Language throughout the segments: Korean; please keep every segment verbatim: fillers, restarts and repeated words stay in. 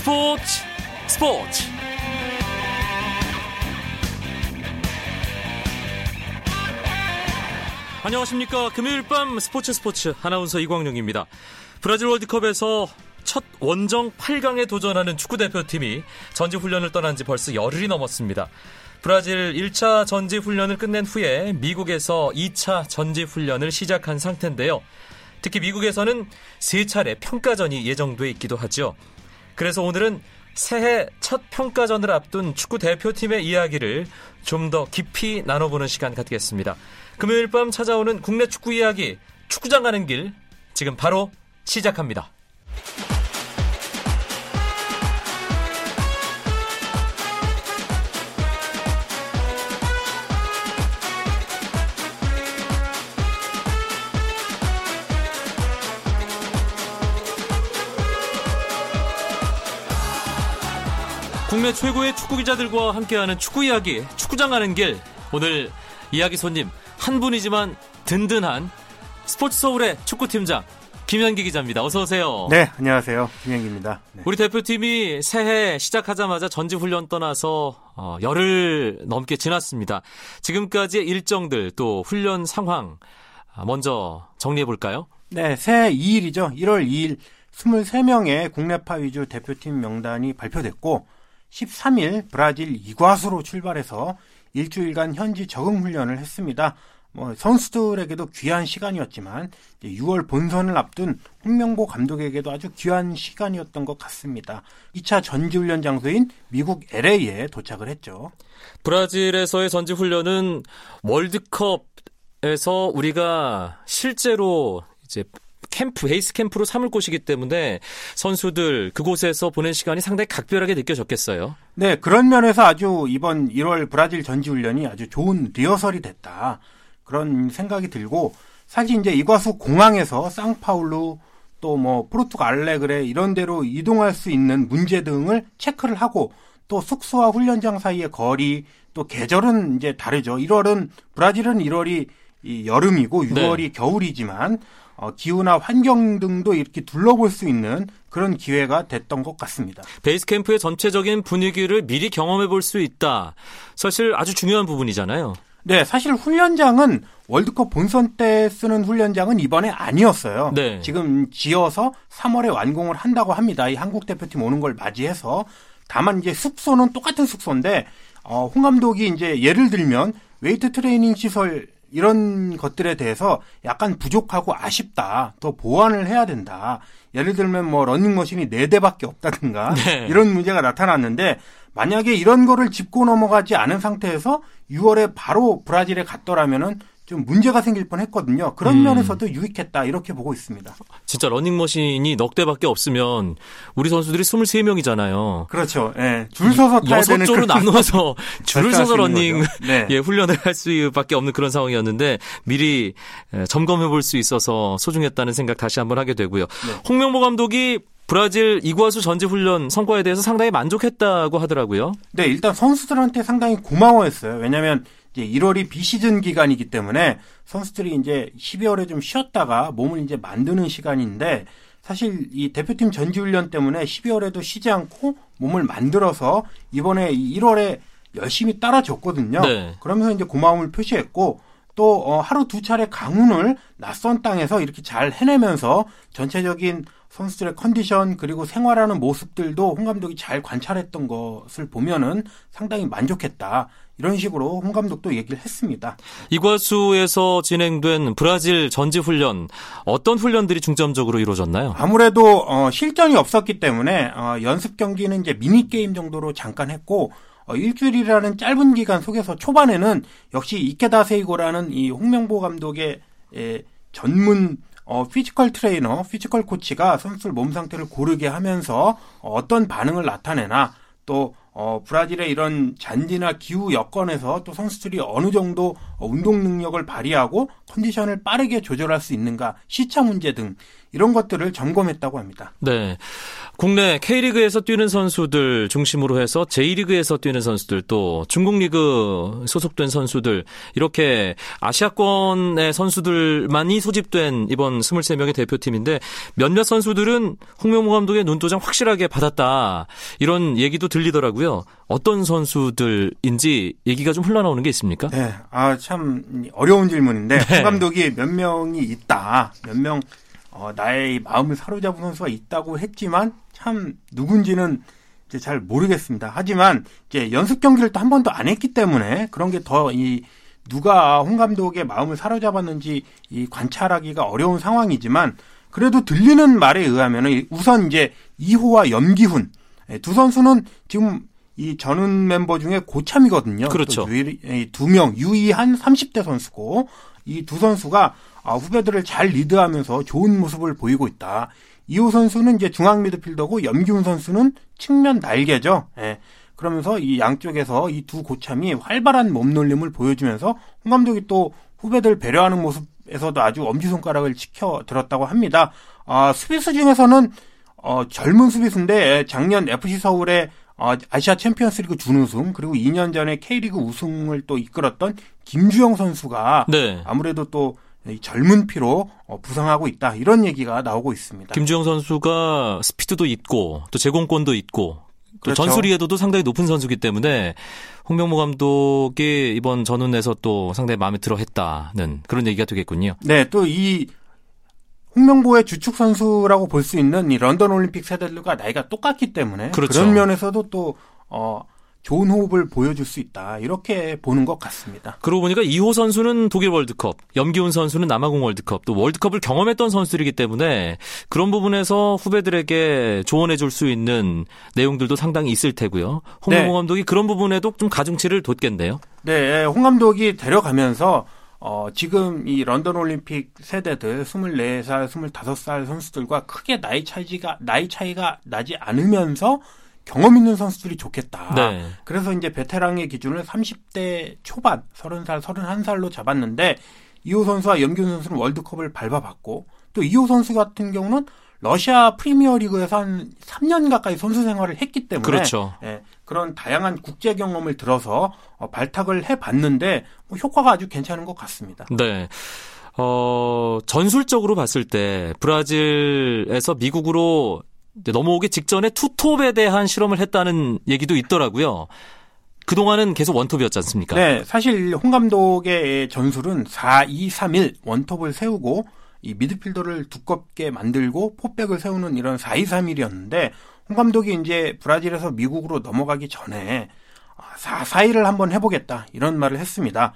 스포츠 스포츠 안녕하십니까. 금요일 밤 스포츠 스포츠 아나운서 이광용입니다. 브라질 월드컵에서 첫 원정 팔 강에 도전하는 축구대표팀이 전지훈련을 떠난 지 벌써 열흘이 넘었습니다. 브라질 일 차 전지훈련을 끝낸 후에 미국에서 이 차 전지훈련을 시작한 상태인데요. 특히 미국에서는 세 차례 평가전이 예정돼 있기도 하죠. 그래서 오늘은 새해 첫 평가전을 앞둔 축구대표팀의 이야기를 좀 더 깊이 나눠보는 시간 갖겠습니다. 금요일 밤 찾아오는 국내 축구 이야기, 축구장 가는 길, 지금 바로 시작합니다. 국내 최고의 축구 기자들과 함께하는 축구 이야기, 축구장 가는 길. 오늘 이야기 손님 한 분이지만 든든한 스포츠 서울의 축구팀장 김현기 기자입니다. 어서 오세요. 네, 안녕하세요. 김현기입니다. 네. 우리 대표팀이 새해 시작하자마자 전지훈련 떠나서 어, 열흘 넘게 지났습니다. 지금까지의 일정들 또 훈련 상황 먼저 정리해 볼까요? 네, 새해 이 일이죠. 일월 이일 스물세 명의 국내파 위주 대표팀 명단이 발표됐고 십삼 일 브라질 이과수로 출발해서 일주일간 현지 적응 훈련을 했습니다. 뭐 선수들에게도 귀한 시간이었지만 유월 본선을 앞둔 홍명보 감독에게도 아주 귀한 시간이었던 것 같습니다. 이 차 전지훈련 장소인 미국 엘에이에 도착을 했죠. 브라질에서의 전지훈련은 월드컵에서 우리가 실제로 이제 캠프, 베이스 캠프로 삼을 곳이기 때문에 선수들 그곳에서 보낸 시간이 상당히 각별하게 느껴졌겠어요. 네, 그런 면에서 아주 이번 일월 브라질 전지훈련이 아주 좋은 리허설이 됐다, 그런 생각이 들고, 사실 이제 이과수 공항에서 상파울루 또 뭐 포르투갈 알레그레 이런 데로 이동할 수 있는 문제 등을 체크를 하고, 또 숙소와 훈련장 사이의 거리, 또 계절은 이제 다르죠. 일월은 브라질은 일월이 이 여름이고 유월이 네. 겨울이지만 어, 기후나 환경 등도 이렇게 둘러볼 수 있는 그런 기회가 됐던 것 같습니다. 베이스 캠프의 전체적인 분위기를 미리 경험해 볼 수 있다, 사실 아주 중요한 부분이잖아요. 네, 사실 훈련장은 월드컵 본선 때 쓰는 훈련장은 이번에 아니었어요. 네. 지금 지어서 삼월에 완공을 한다고 합니다. 이 한국 대표팀 오는 걸 맞이해서. 다만 이제 숙소는 똑같은 숙소인데 어, 홍 감독이 이제 예를 들면 웨이트 트레이닝 시설 이런 것들에 대해서 약간 부족하고 아쉽다, 더 보완을 해야 된다, 예를 들면 뭐 러닝머신이 네 대밖에 없다든가 네. 이런 문제가 나타났는데, 만약에 이런 거를 짚고 넘어가지 않은 상태에서 유월에 바로 브라질에 갔더라면은 좀 문제가 생길 뻔했거든요. 그런 음. 면에서도 유익했다, 이렇게 보고 있습니다. 진짜 러닝머신이 넉 대밖에 없으면 우리 선수들이 스물세 명이잖아요. 그렇죠. 네. 줄 서서 타야 되는, 여섯 조로 나눠서 줄을 서서 러닝 네. 예, 훈련을 할 수밖에 없는 그런 상황이었는데 미리 예, 점검해 볼 수 있어서 소중했다는 생각 다시 한번 하게 되고요. 네. 홍명보 감독이 브라질 이과수 전지훈련 성과에 대해서 상당히 만족했다고 하더라고요. 네, 일단 선수들한테 상당히 고마워했어요. 왜냐하면 이제 일월이 비시즌 기간이기 때문에 선수들이 이제 십이월에 좀 쉬었다가 몸을 이제 만드는 시간인데, 사실 이 대표팀 전지훈련 때문에 십이월에도 쉬지 않고 몸을 만들어서 이번에 일월에 열심히 따라줬거든요. 네. 그러면서 이제 고마움을 표시했고, 또 하루 두 차례 강훈을 낯선 땅에서 이렇게 잘 해내면서 전체적인 선수들의 컨디션 그리고 생활하는 모습들도 홍 감독이 잘 관찰했던 것을 보면은 상당히 만족했다, 이런 식으로 홍 감독도 얘기를 했습니다. 이과수에서 진행된 브라질 전지훈련, 어떤 훈련들이 중점적으로 이루어졌나요? 아무래도 어, 실전이 없었기 때문에 어, 연습 경기는 이제 미니게임 정도로 잠깐 했고, 어, 일주일이라는 짧은 기간 속에서 초반에는 역시 이케다 세이고라는 이 홍명보 감독의 예, 전문 어, 피지컬 트레이너, 피지컬 코치가 선수들 몸 상태를 고르게 하면서 어떤 반응을 나타내나, 또 어, 브라질의 이런 잔디나 기후 여건에서 또 선수들이 어느 정도 운동 능력을 발휘하고 컨디션을 빠르게 조절할 수 있는가, 시차 문제 등 이런 것들을 점검했다고 합니다. 네, 국내 K리그에서 뛰는 선수들 중심으로 해서 제이리그에서 뛰는 선수들 또 중국 리그 소속된 선수들 이렇게 아시아권의 선수들만이 소집된 이번 스물세 명의 대표팀인데 몇몇 선수들은 홍명보 감독의 눈도장 확실하게 받았다 이런 얘기도 들리더라고요. 어떤 선수들인지 얘기가 좀 흘러나오는 게 있습니까? 네, 아, 참 어려운 질문인데 네. 홍 감독이 몇 명이 있다, 몇 명 어, 나의 마음을 사로잡은 선수가 있다고 했지만 참 누군지는 이제 잘 모르겠습니다. 하지만 이제 연습 경기를 또 한 번도 안 했기 때문에 그런 게 더 이 누가 홍 감독의 마음을 사로잡았는지 이 관찰하기가 어려운 상황이지만 그래도 들리는 말에 의하면 우선 이제 이호와 염기훈 두 선수는 지금 이 전훈 멤버 중에 고참이거든요. 그렇죠. 두 명 유일한 삼십 대 선수고 이 두 선수가 아, 후배들을 잘 리드하면서 좋은 모습을 보이고 있다. 이호 선수는 이제 중앙 미드필더고 염기훈 선수는 측면 날개죠. 예. 그러면서 이 양쪽에서 이 두 고참이 활발한 몸놀림을 보여주면서 홍 감독이 또 후배들 배려하는 모습에서도 아주 엄지손가락을 치켜들었다고 합니다. 아, 수비수 중에서는 어, 젊은 수비수인데 작년 에프씨 서울의 어, 아시아 챔피언스리그 준우승 그리고 이 년 전에 K리그 우승을 또 이끌었던 김주영 선수가 네. 아무래도 또 젊은 피로 부상하고 있다 이런 얘기가 나오고 있습니다. 김주영 선수가 스피드도 있고 또 제공권도 있고 또 그렇죠. 전술이해도도 상당히 높은 선수이기 때문에 홍명보 감독이 이번 전훈에서 또 상당히 마음에 들어했다는 그런 얘기가 되겠군요. 네, 또 이 홍명보의 주축 선수라고 볼 수 있는 이 런던 올림픽 세대들과 나이가 똑같기 때문에 그렇죠. 그런 면에서도 또 어. 좋은 호흡을 보여줄 수 있다 이렇게 보는 것 같습니다. 그러고 보니까 이호 선수는 독일 월드컵, 염기훈 선수는 남아공 월드컵, 또 월드컵을 경험했던 선수들이기 때문에 그런 부분에서 후배들에게 조언해 줄 수 있는 내용들도 상당히 있을 테고요. 홍명보 네. 감독이 그런 부분에도 좀 가중치를 뒀겠네요. 네, 홍 감독이 데려가면서 어, 지금 이 런던 올림픽 세대들 스물네 살, 스물다섯 살 선수들과 크게 나이 차이가 나이 차이가 나지 않으면서 경험 있는 선수들이 좋겠다. 네. 그래서 이제 베테랑의 기준을 삼십 대 초반, 서른 살, 서른한 살로 잡았는데 이호 선수와 염기훈 선수는 월드컵을 밟아봤고 또 이호 선수 같은 경우는 러시아 프리미어리그에서 한 삼 년 가까이 선수 생활을 했기 때문에 그렇죠. 예, 그런 다양한 국제 경험을 들어서 발탁을 해봤는데 뭐 효과가 아주 괜찮은 것 같습니다. 네. 어, 전술적으로 봤을 때 브라질에서 미국으로 넘어오기 직전에 투톱에 대한 실험을 했다는 얘기도 있더라고요. 그동안은 계속 원톱이었지 않습니까? 네. 사실 홍 감독의 전술은 사 이 삼 일 원톱을 세우고 이 미드필더를 두껍게 만들고 포백을 세우는 이런 사 이 삼 일이었는데 홍 감독이 이제 브라질에서 미국으로 넘어가기 전에 사 사 이를 한번 해보겠다 이런 말을 했습니다.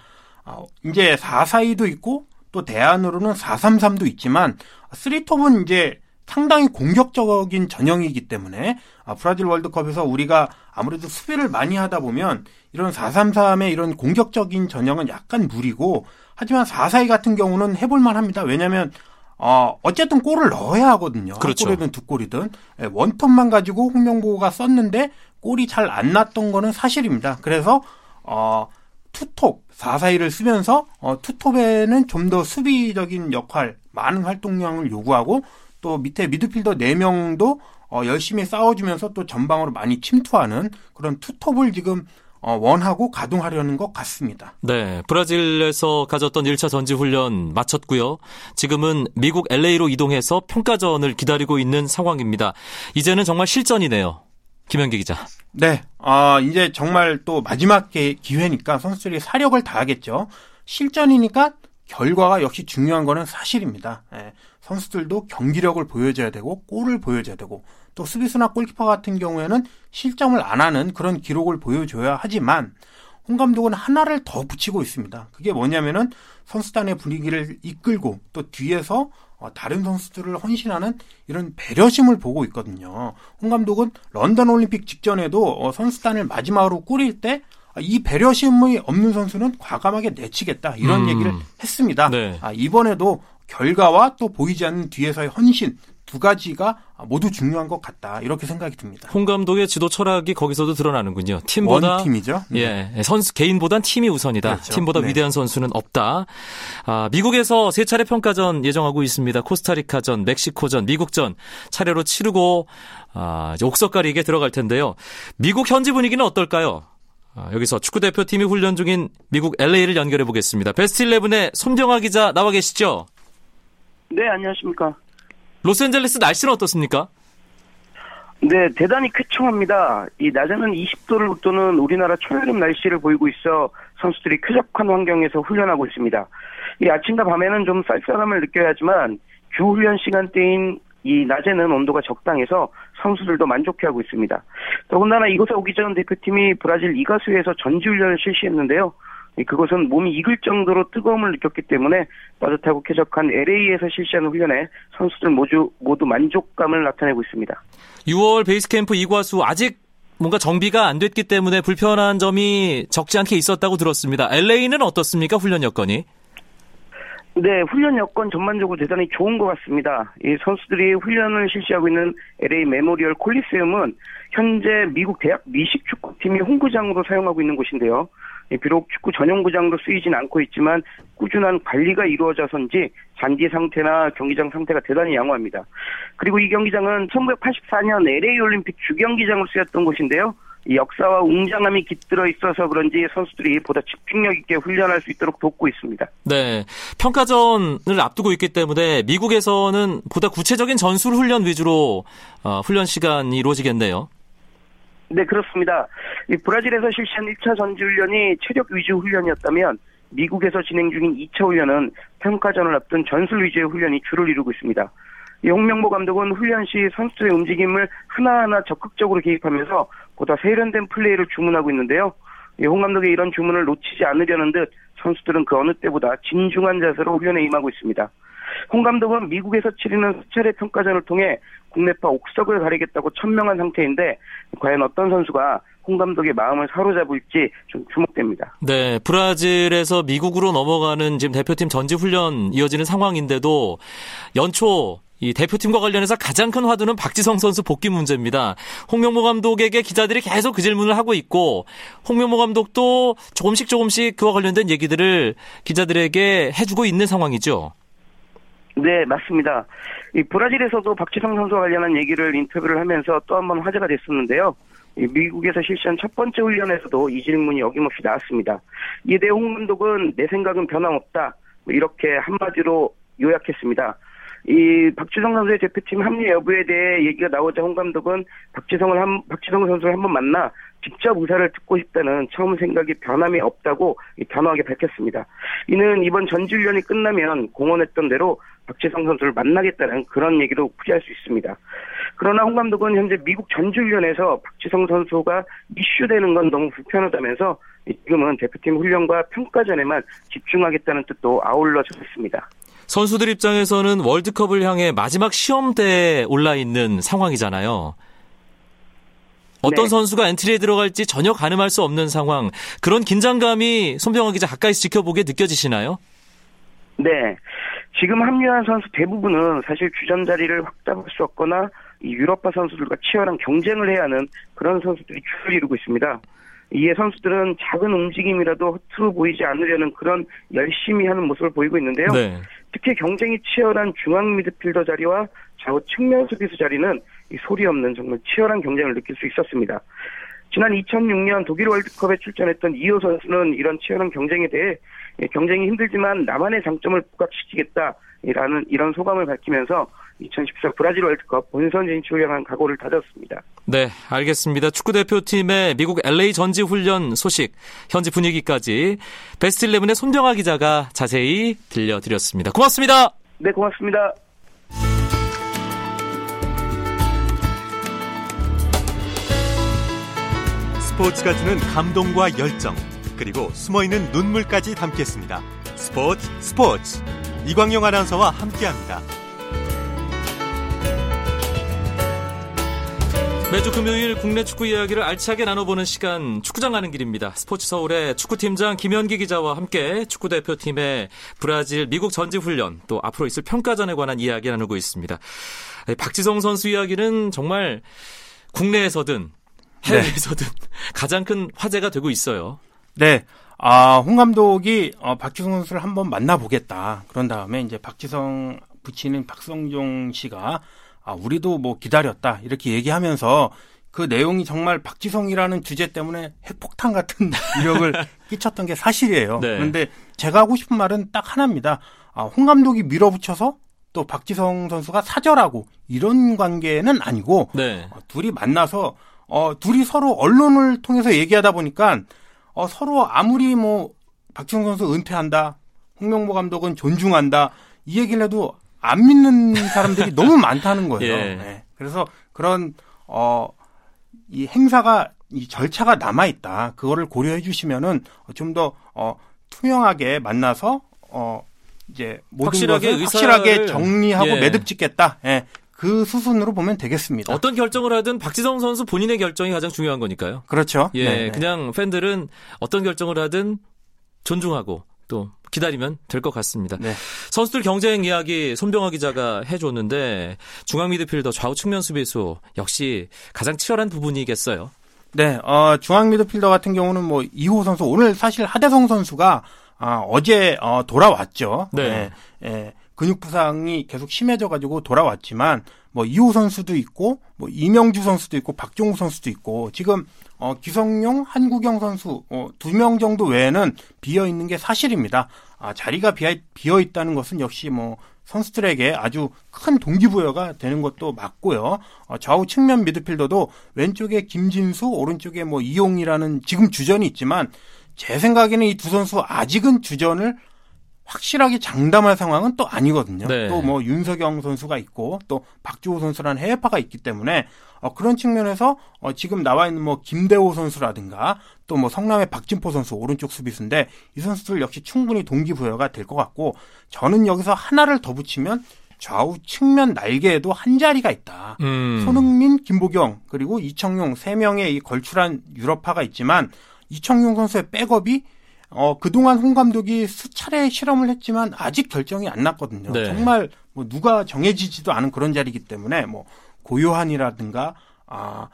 이제 사 사 이도 있고 또 대안으로는 사 삼 삼도 있지만 쓰리톱은 이제 상당히 공격적인 전형이기 때문에 아, 브라질 월드컵에서 우리가 아무래도 수비를 많이 하다 보면 이런 사 삼 삼의 이런 공격적인 전형은 약간 무리고 하지만 사 사 이 같은 경우는 해볼만 합니다. 왜냐하면 어, 어쨌든 골을 넣어야 하거든요. 그렇죠. 한 골이든 두 골이든. 원톱만 가지고 홍명보가 썼는데 골이 잘 안 났던 거는 사실입니다. 그래서 어, 투톱 사 사 이를 쓰면서 어, 투톱에는 좀 더 수비적인 역할, 많은 활동량을 요구하고 또 밑에 미드필더 네 명도 어, 열심히 싸워주면서 또 전방으로 많이 침투하는 그런 투톱을 지금 어, 원하고 가동하려는 것 같습니다. 네, 브라질에서 가졌던 일 차 전지훈련 마쳤고요. 지금은 미국 엘에이로 이동해서 평가전을 기다리고 있는 상황입니다. 이제는 정말 실전이네요. 김현기 기자. 네, 어, 이제 정말 또 마지막 기회니까 선수들이 사력을 다하겠죠. 실전이니까 결과가 역시 중요한 거는 사실입니다. 예, 선수들도 경기력을 보여줘야 되고 골을 보여줘야 되고 또 수비수나 골키퍼 같은 경우에는 실점을 안 하는 그런 기록을 보여줘야 하지만 홍 감독은 하나를 더 붙이고 있습니다. 그게 뭐냐면은 선수단의 분위기를 이끌고 또 뒤에서 다른 선수들을 헌신하는 이런 배려심을 보고 있거든요. 홍 감독은 런던 올림픽 직전에도 선수단을 마지막으로 꾸릴 때 이 배려심이 없는 선수는 과감하게 내치겠다 이런 음. 얘기를 했습니다. 네. 아, 이번에도 결과와 또 보이지 않는 뒤에서의 헌신 두 가지가 모두 중요한 것 같다. 이렇게 생각이 듭니다. 홍 감독의 지도 철학이 거기서도 드러나는군요. 팀보다 원팀이죠. 네. 예, 선수 개인보단 팀이 우선이다. 그렇죠. 팀보다 네. 위대한 선수는 없다. 아, 미국에서 세 차례 평가전 예정하고 있습니다. 코스타리카전, 멕시코전, 미국전 차례로 치르고 아, 이제 옥석 가리기에 들어갈 텐데요. 미국 현지 분위기는 어떨까요? 아, 여기서 축구대표팀이 훈련 중인 미국 엘에이를 연결해 보겠습니다. 베스트 십일의 손정아 기자 나와 계시죠? 네, 안녕하십니까. 로스앤젤레스 날씨는 어떻습니까? 네, 대단히 쾌청합니다. 이 낮에는 이십 도를 웃도는 우리나라 초여름 날씨를 보이고 있어 선수들이 쾌적한 환경에서 훈련하고 있습니다. 이 아침과 밤에는 좀 쌀쌀함을 느껴야 하지만 주훈련 시간대인 이 낮에는 온도가 적당해서 선수들도 만족해하고 있습니다. 더군다나 이곳에 오기 전 대표팀이 브라질 이과수에서 전지훈련을 실시했는데요. 그곳은 몸이 익을 정도로 뜨거움을 느꼈기 때문에 따뜻하고 쾌적한 엘에이에서 실시하는 훈련에 선수들 모두, 모두 만족감을 나타내고 있습니다. 유월 베이스캠프 이과수 아직 뭔가 정비가 안 됐기 때문에 불편한 점이 적지 않게 있었다고 들었습니다. 엘에이는 어떻습니까? 훈련 여건이? 네, 훈련 여건 전반적으로 대단히 좋은 것 같습니다. 이 선수들이 훈련을 실시하고 있는 엘에이 메모리얼 콜리세움은 현재 미국 대학 미식 축구팀이 홈구장으로 사용하고 있는 곳인데요. 비록 축구 전용구장으로 쓰이진 않고 있지만 꾸준한 관리가 이루어져서인지 잔디 상태나 경기장 상태가 대단히 양호합니다. 그리고 이 경기장은 천구백팔십사 년 엘에이 올림픽 주경기장으로 쓰였던 곳인데요. 이 역사와 웅장함이 깃들어 있어서 그런지 선수들이 보다 집중력 있게 훈련할 수 있도록 돕고 있습니다. 네, 평가전을 앞두고 있기 때문에 미국에서는 보다 구체적인 전술 훈련 위주로 어, 훈련 시간이 이루어지겠네요. 네, 그렇습니다. 이 브라질에서 실시한 일 차 전지훈련이 체력 위주 훈련이었다면 미국에서 진행 중인 이 차 훈련은 평가전을 앞둔 전술 위주의 훈련이 주를 이루고 있습니다. 이 홍명보 감독은 훈련 시 선수의 움직임을 하나하나 적극적으로 개입하면서 보다 세련된 플레이를 주문하고 있는데요. 이 홍 감독의 이런 주문을 놓치지 않으려는 듯 선수들은 그 어느 때보다 진중한 자세로 훈련에 임하고 있습니다. 홍 감독은 미국에서 치르는 수차례 평가전을 통해 국내파 옥석을 가리겠다고 천명한 상태인데 과연 어떤 선수가 홍 감독의 마음을 사로잡을지 좀 주목됩니다. 네, 브라질에서 미국으로 넘어가는 지금 대표팀 전지훈련 이어지는 상황인데도 연초 이 대표팀과 관련해서 가장 큰 화두는 박지성 선수 복귀 문제입니다. 홍명보 감독에게 기자들이 계속 그 질문을 하고 있고 홍명보 감독도 조금씩 조금씩 그와 관련된 얘기들을 기자들에게 해주고 있는 상황이죠. 네, 맞습니다. 이 브라질에서도 박지성 선수와 관련한 얘기를 인터뷰를 하면서 또 한 번 화제가 됐었는데요. 이 미국에서 실시한 첫 번째 훈련에서도 이 질문이 어김없이 나왔습니다. 이에 대해 홍 감독은 내 생각은 변함없다. 이렇게 한마디로 요약했습니다. 이 박지성 선수의 대표팀 합류 여부에 대해 얘기가 나오자 홍 감독은 박지성을 한, 박지성 선수를 한번 만나 직접 의사를 듣고 싶다는 처음 생각이 변함이 없다고 단호하게 밝혔습니다. 이는 이번 전지훈련이 끝나면 공언했던 대로 박지성 선수를 만나겠다는 그런 얘기도 풀이할 수 있습니다. 그러나 홍 감독은 현재 미국 전지훈련에서 박지성 선수가 이슈되는 건 너무 불편하다면서 지금은 대표팀 훈련과 평가전에만 집중하겠다는 뜻도 아울러져 있습니다. 선수들 입장에서는 월드컵을 향해 마지막 시험대에 올라있는 상황이잖아요. 어떤 네. 선수가 엔트리에 들어갈지 전혀 가늠할 수 없는 상황. 그런 긴장감이 손병아 기자 가까이서 지켜보게 느껴지시나요? 네. 지금 합류한 선수 대부분은 사실 주전 자리를 확답할 수 없거나 유럽파 선수들과 치열한 경쟁을 해야 하는 그런 선수들이 주를 이루고 있습니다. 이에 선수들은 작은 움직임이라도 허투루 보이지 않으려는 그런 열심히 하는 모습을 보이고 있는데요. 네. 특히 경쟁이 치열한 중앙 미드필더 자리와 좌우 측면 수비수 자리는 이 소리 없는 정말 치열한 경쟁을 느낄 수 있었습니다. 지난 이천육 년 독일 월드컵에 출전했던 이호 선수는 이런 치열한 경쟁에 대해 경쟁이 힘들지만 나만의 장점을 부각시키겠다라는 이런 소감을 밝히면서 이천십사 브라질 월드컵 본선 진출을 향한 각오를 다졌습니다. 네, 알겠습니다. 축구대표팀의 미국 엘에이 전지훈련 소식, 현지 분위기까지 베스트 십일의 손병아 기자가 자세히 들려드렸습니다. 고맙습니다. 네, 고맙습니다. 스포츠가 주는 감동과 열정, 그리고 숨어있는 눈물까지 담겠습니다. 스포츠 스포츠 이광용 아나운서와 함께합니다. 매주 금요일 국내 축구 이야기를 알차게 나눠보는 시간, 축구장 가는 길입니다. 스포츠 서울의 축구팀장 김현기 기자와 함께 축구대표팀의 브라질, 미국 전지훈련, 또 앞으로 있을 평가전에 관한 이야기 나누고 있습니다. 박지성 선수 이야기는 정말 국내에서든 해외에서든 네. 가장 큰 화제가 되고 있어요. 네. 아, 홍 감독이 어, 박지성 선수를 한번 만나보겠다. 그런 다음에 이제 박지성 부친인 박성종 씨가 아, 우리도 뭐 기다렸다. 이렇게 얘기하면서 그 내용이 정말 박지성이라는 주제 때문에 핵폭탄 같은 위력을 끼쳤던 게 사실이에요. 네. 그런데 제가 하고 싶은 말은 딱 하나입니다. 아, 홍 감독이 밀어붙여서 또 박지성 선수가 사절하고 이런 관계는 아니고 네. 어, 둘이 만나서 어, 둘이 서로 언론을 통해서 얘기하다 보니까 어, 서로 아무리 뭐 박지성 선수 은퇴한다, 홍명보 감독은 존중한다 이 얘기를 해도 안 믿는 사람들이 너무 많다는 거예요. 예. 네. 그래서 그런 어, 이 행사가 이 절차가 남아 있다. 그거를 고려해 주시면은 좀 더 어, 투명하게 만나서 어, 이제 모든 확실하게 것을 의사를... 확실하게 정리하고 예. 매듭 짓겠다. 예. 그 수순으로 보면 되겠습니다. 어떤 결정을 하든 박지성 선수 본인의 결정이 가장 중요한 거니까요. 그렇죠. 예, 네네. 그냥 팬들은 어떤 결정을 하든 존중하고 또 기다리면 될 것 같습니다. 네. 선수들 경쟁 이야기 손병아 기자가 해줬는데 중앙 미드필더 좌우 측면 수비수 역시 가장 치열한 부분이겠어요. 네, 어, 중앙 미드필더 같은 경우는 뭐 이호 선수 오늘 사실 하대성 선수가 아, 어제 어, 돌아왔죠. 네. 예, 예. 근육 부상이 계속 심해져가지고 돌아왔지만 뭐 이호 선수도 있고 뭐 이명주 선수도 있고 박종우 선수도 있고 지금 어 기성용, 한국영 선수 어 두 명 정도 외에는 비어 있는 게 사실입니다. 아 자리가 비어, 비어 있다는 것은 역시 뭐 선수들에게 아주 큰 동기부여가 되는 것도 맞고요. 어, 좌우 측면 미드필더도 왼쪽에 김진수, 오른쪽에 뭐 이용이라는 지금 주전이 있지만 제 생각에는 이 두 선수 아직은 주전을 확실하게 장담할 상황은 또 아니거든요. 네. 또 뭐 윤석영 선수가 있고 또 박주호 선수라는 해외파가 있기 때문에 어 그런 측면에서 어 지금 나와 있는 뭐 김대호 선수라든가 또 뭐 성남의 박진포 선수 오른쪽 수비수인데 이 선수들 역시 충분히 동기부여가 될 것 같고 저는 여기서 하나를 더 붙이면 좌우 측면 날개에도 한 자리가 있다. 음. 손흥민, 김보경 그리고 이청용 세 명의 이 걸출한 유럽파가 있지만 이청용 선수의 백업이 어 그동안 홍 감독이 수차례 실험을 했지만 아직 결정이 안 났거든요. 네. 정말 뭐 누가 정해지지도 않은 그런 자리이기 때문에 뭐 고요한이라든가 아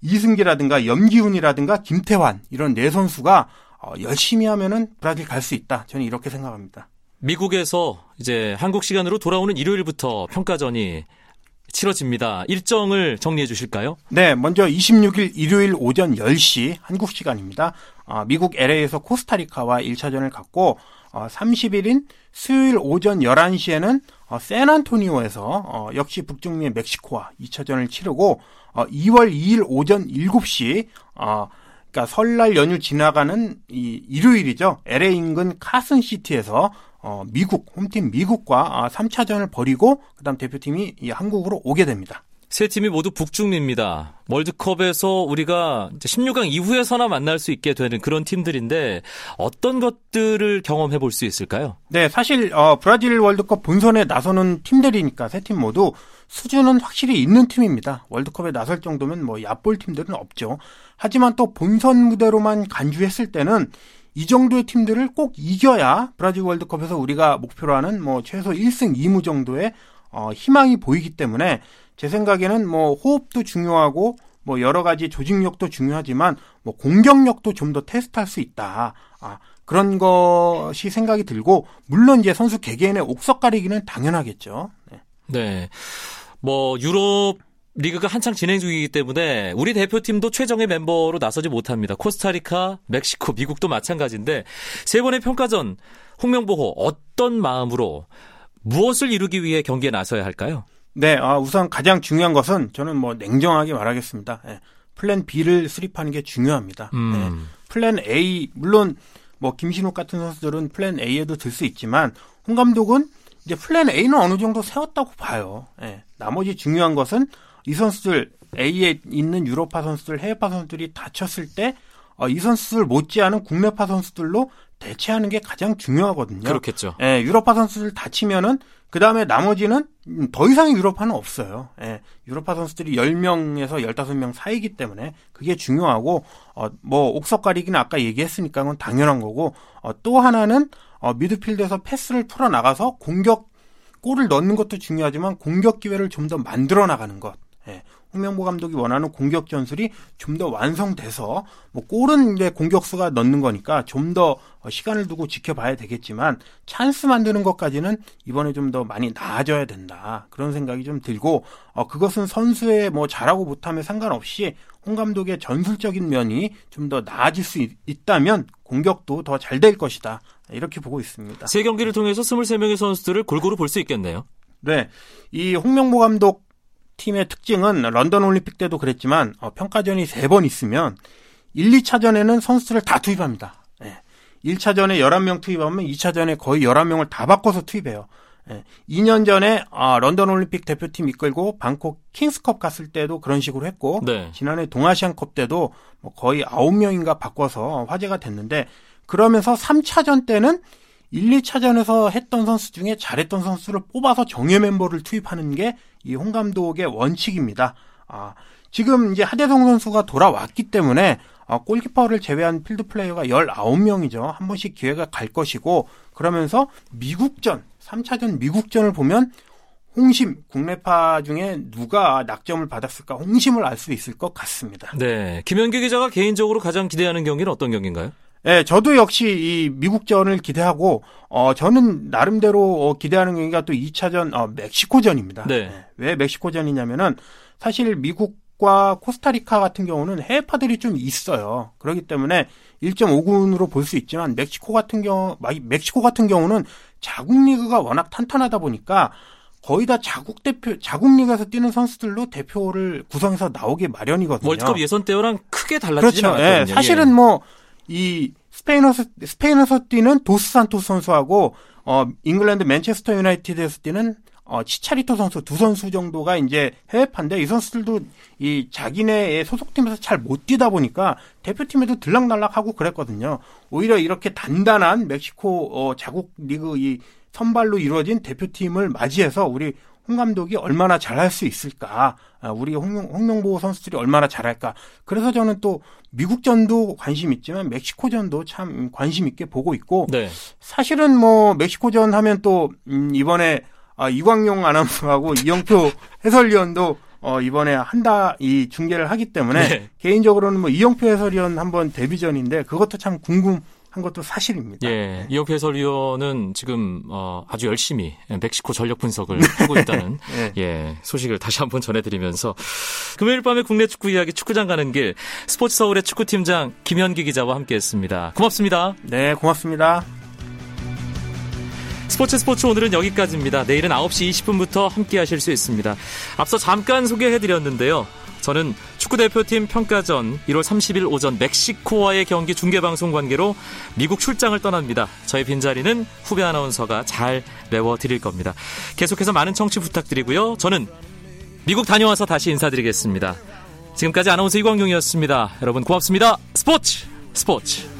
이승기라든가 염기훈이라든가 김태환 이런 네 선수가 어, 열심히 하면은 브라질 갈 수 있다. 저는 이렇게 생각합니다. 미국에서 이제 한국 시간으로 돌아오는 일요일부터 평가전이 치러집니다. 일정을 정리해 주실까요? 네, 먼저 이십육일 일요일 오전 열 시 한국 시간입니다. 어, 미국 엘에이에서 코스타리카와 일차전을 갖고 어, 삼십일인 수요일 오전 열한 시에는 어, 샌안토니오에서 어, 역시 북중미 멕시코와 이차전을 치르고 어, 이월 이일 오전 일곱 시 어, 그러니까 설날 연휴 지나가는 이 일요일이죠. 엘에이 인근 카슨시티에서 어, 미국, 홈팀 미국과 삼차전을 벌이고 그다음 대표팀이 이 한국으로 오게 됩니다. 세 팀이 모두 북중미입니다. 월드컵에서 우리가 이제 십육강 이후에서나 만날 수 있게 되는 그런 팀들인데 어떤 것들을 경험해 볼 수 있을까요? 네, 사실 어, 브라질 월드컵 본선에 나서는 팀들이니까 세 팀 모두 수준은 확실히 있는 팀입니다. 월드컵에 나설 정도면 뭐 얕볼 팀들은 없죠. 하지만 또 본선 무대로만 간주했을 때는 이 정도의 팀들을 꼭 이겨야 브라질 월드컵에서 우리가 목표로 하는 뭐 최소 일승 이무 정도의 어, 희망이 보이기 때문에 제 생각에는 뭐 호흡도 중요하고 뭐 여러 가지 조직력도 중요하지만 뭐 공격력도 좀 더 테스트할 수 있다. 아, 그런 것이 생각이 들고 물론 이제 선수 개개인의 옥석 가리기는 당연하겠죠. 네. 네. 뭐 유럽 리그가 한창 진행 중이기 때문에 우리 대표팀도 최정의 멤버로 나서지 못합니다. 코스타리카, 멕시코, 미국도 마찬가지인데 세 번의 평가전 홍명보호 어떤 마음으로 무엇을 이루기 위해 경기에 나서야 할까요? 네, 아, 우선 가장 중요한 것은 저는 뭐 냉정하게 말하겠습니다. 예, 플랜 B를 수립하는 게 중요합니다. 음. 예, 플랜 A 물론 뭐 김신욱 같은 선수들은 플랜 A에도 들 수 있지만 홍 감독은 이제 플랜 A는 어느 정도 세웠다고 봐요. 예, 나머지 중요한 것은 이 선수들 A에 있는 유럽파 선수들, 해외파 선수들이 다쳤을 때 이 선수들 못지않은 국내파 선수들로 대체하는 게 가장 중요하거든요. 그렇겠죠. 예, 유럽파 선수들 다치면은 그 다음에 나머지는 더 이상의 유럽파는 없어요. 예, 유럽파 선수들이 열 명에서 열다섯 명 사이기 때문에 그게 중요하고, 어, 뭐 옥석 가리기는 아까 얘기했으니까 그건 당연한 거고, 어, 또 하나는 어, 미드필드에서 패스를 풀어나가서 공격 골을 넣는 것도 중요하지만 공격 기회를 좀 더 만들어 나가는 것. 예. 홍명보 감독이 원하는 공격 전술이 좀 더 완성돼서, 뭐 골은 이제 공격수가 넣는 거니까 좀 더 시간을 두고 지켜봐야 되겠지만 찬스 만드는 것까지는 이번에 좀 더 많이 나아져야 된다, 그런 생각이 좀 들고, 어, 그것은 선수의 뭐 잘하고 못함에 상관없이 홍 감독의 전술적인 면이 좀 더 나아질 수 있, 있다면 공격도 더 잘 될 것이다, 이렇게 보고 있습니다. 세 경기를 통해서 스물세 명의 선수들을 골고루 볼 수 있겠네요. 네, 이 홍명보 감독 팀의 특징은 런던 올림픽 때도 그랬지만, 어, 평가전이 세 번 있으면 일, 이차전에는 선수들을 다 투입합니다. 예. 일 차전에 열한 명 투입하면 이 차전에 거의 열한 명을 다 바꿔서 투입해요. 예. 이 년 전에 아, 런던 올림픽 대표팀 이끌고 방콕 킹스컵 갔을 때도 그런 식으로 했고, 네. 지난해 동아시안컵 때도 뭐 거의 아홉 명인가 바꿔서 화제가 됐는데, 그러면서 삼 차전 때는 일, 이차전에서 했던 선수 중에 잘했던 선수를 뽑아서 정예 멤버를 투입하는 게 이 홍 감독의 원칙입니다. 아, 지금 이제 하대성 선수가 돌아왔기 때문에, 아, 골키퍼를 제외한 필드 플레이어가 열아홉 명이죠. 한 번씩 기회가 갈 것이고, 그러면서 미국전, 삼 차전 미국전을 보면 홍심, 국내파 중에 누가 낙점을 받았을까, 홍심을 알 수 있을 것 같습니다. 네, 김현기 기자가 개인적으로 가장 기대하는 경기는 어떤 경기인가요? 예, 저도 역시 이 미국전을 기대하고, 어, 저는 나름대로 어, 기대하는 경기가 또 이 차전, 어, 멕시코전입니다. 네. 예, 왜 멕시코전이냐면은 사실 미국과 코스타리카 같은 경우는 해외파들이 좀 있어요. 그렇기 때문에 일 점 오 군으로 볼 수 있지만 멕시코 같은 경우, 멕시코 같은 경우는 자국 리그가 워낙 탄탄하다 보니까 거의 다 자국 대표, 자국 리그에서 뛰는 선수들로 대표를 구성해서 나오기 마련이거든요. 월드컵 예선 때랑 크게 달라지진 않았거든요. 그렇죠. 예, 사실은 뭐, 이 스페인에서 스페인에서 뛰는 도스 산토스 선수하고, 어, 잉글랜드 맨체스터 유나이티드에서 뛰는 어, 치차리토 선수, 두 선수 정도가 이제 해외파인데, 이 선수들도 이 자기네의 소속팀에서 잘 못 뛰다 보니까 대표팀에도 들락날락하고 그랬거든요. 오히려 이렇게 단단한 멕시코 어, 자국 리그 이 선발로 이루어진 대표팀을 맞이해서 우리 홍 감독이 얼마나 잘할 수 있을까, 우리 홍명, 홍명보 선수들이 얼마나 잘할까. 그래서 저는 또 미국전도 관심 있지만 멕시코전도 참 관심 있게 보고 있고, 네. 사실은 뭐 멕시코전 하면 또 음, 이번에 아, 이광용 아나운서하고 이영표 해설위원도 어, 이번에 한다, 이 중계를 하기 때문에, 네. 개인적으로는 뭐 이영표 해설위원 한번 데뷔전인데 그것도 참 궁금. 한 것도 사실입니다. 예, 이영표 해설위원은 지금 어, 아주 열심히 멕시코 전력 분석을 하고 있다는 예. 예, 소식을 다시 한번 전해드리면서, 금요일 밤에 국내 축구 이야기 축구장 가는 길, 스포츠 서울의 축구팀장 김현기 기자와 함께했습니다. 고맙습니다. 네, 고맙습니다. 스포츠 스포츠 오늘은 여기까지입니다. 내일은 아홉 시 이십 분부터 함께하실 수 있습니다. 앞서 잠깐 소개해드렸는데요. 저는 축구대표팀 평가전 일월 삼십일 오전 멕시코와의 경기 중계방송 관계로 미국 출장을 떠납니다. 저의 빈자리는 후배 아나운서가 잘 메워드릴 겁니다. 계속해서 많은 청취 부탁드리고요. 저는 미국 다녀와서 다시 인사드리겠습니다. 지금까지 아나운서 이광용이었습니다. 여러분 고맙습니다. 스포츠 스포츠.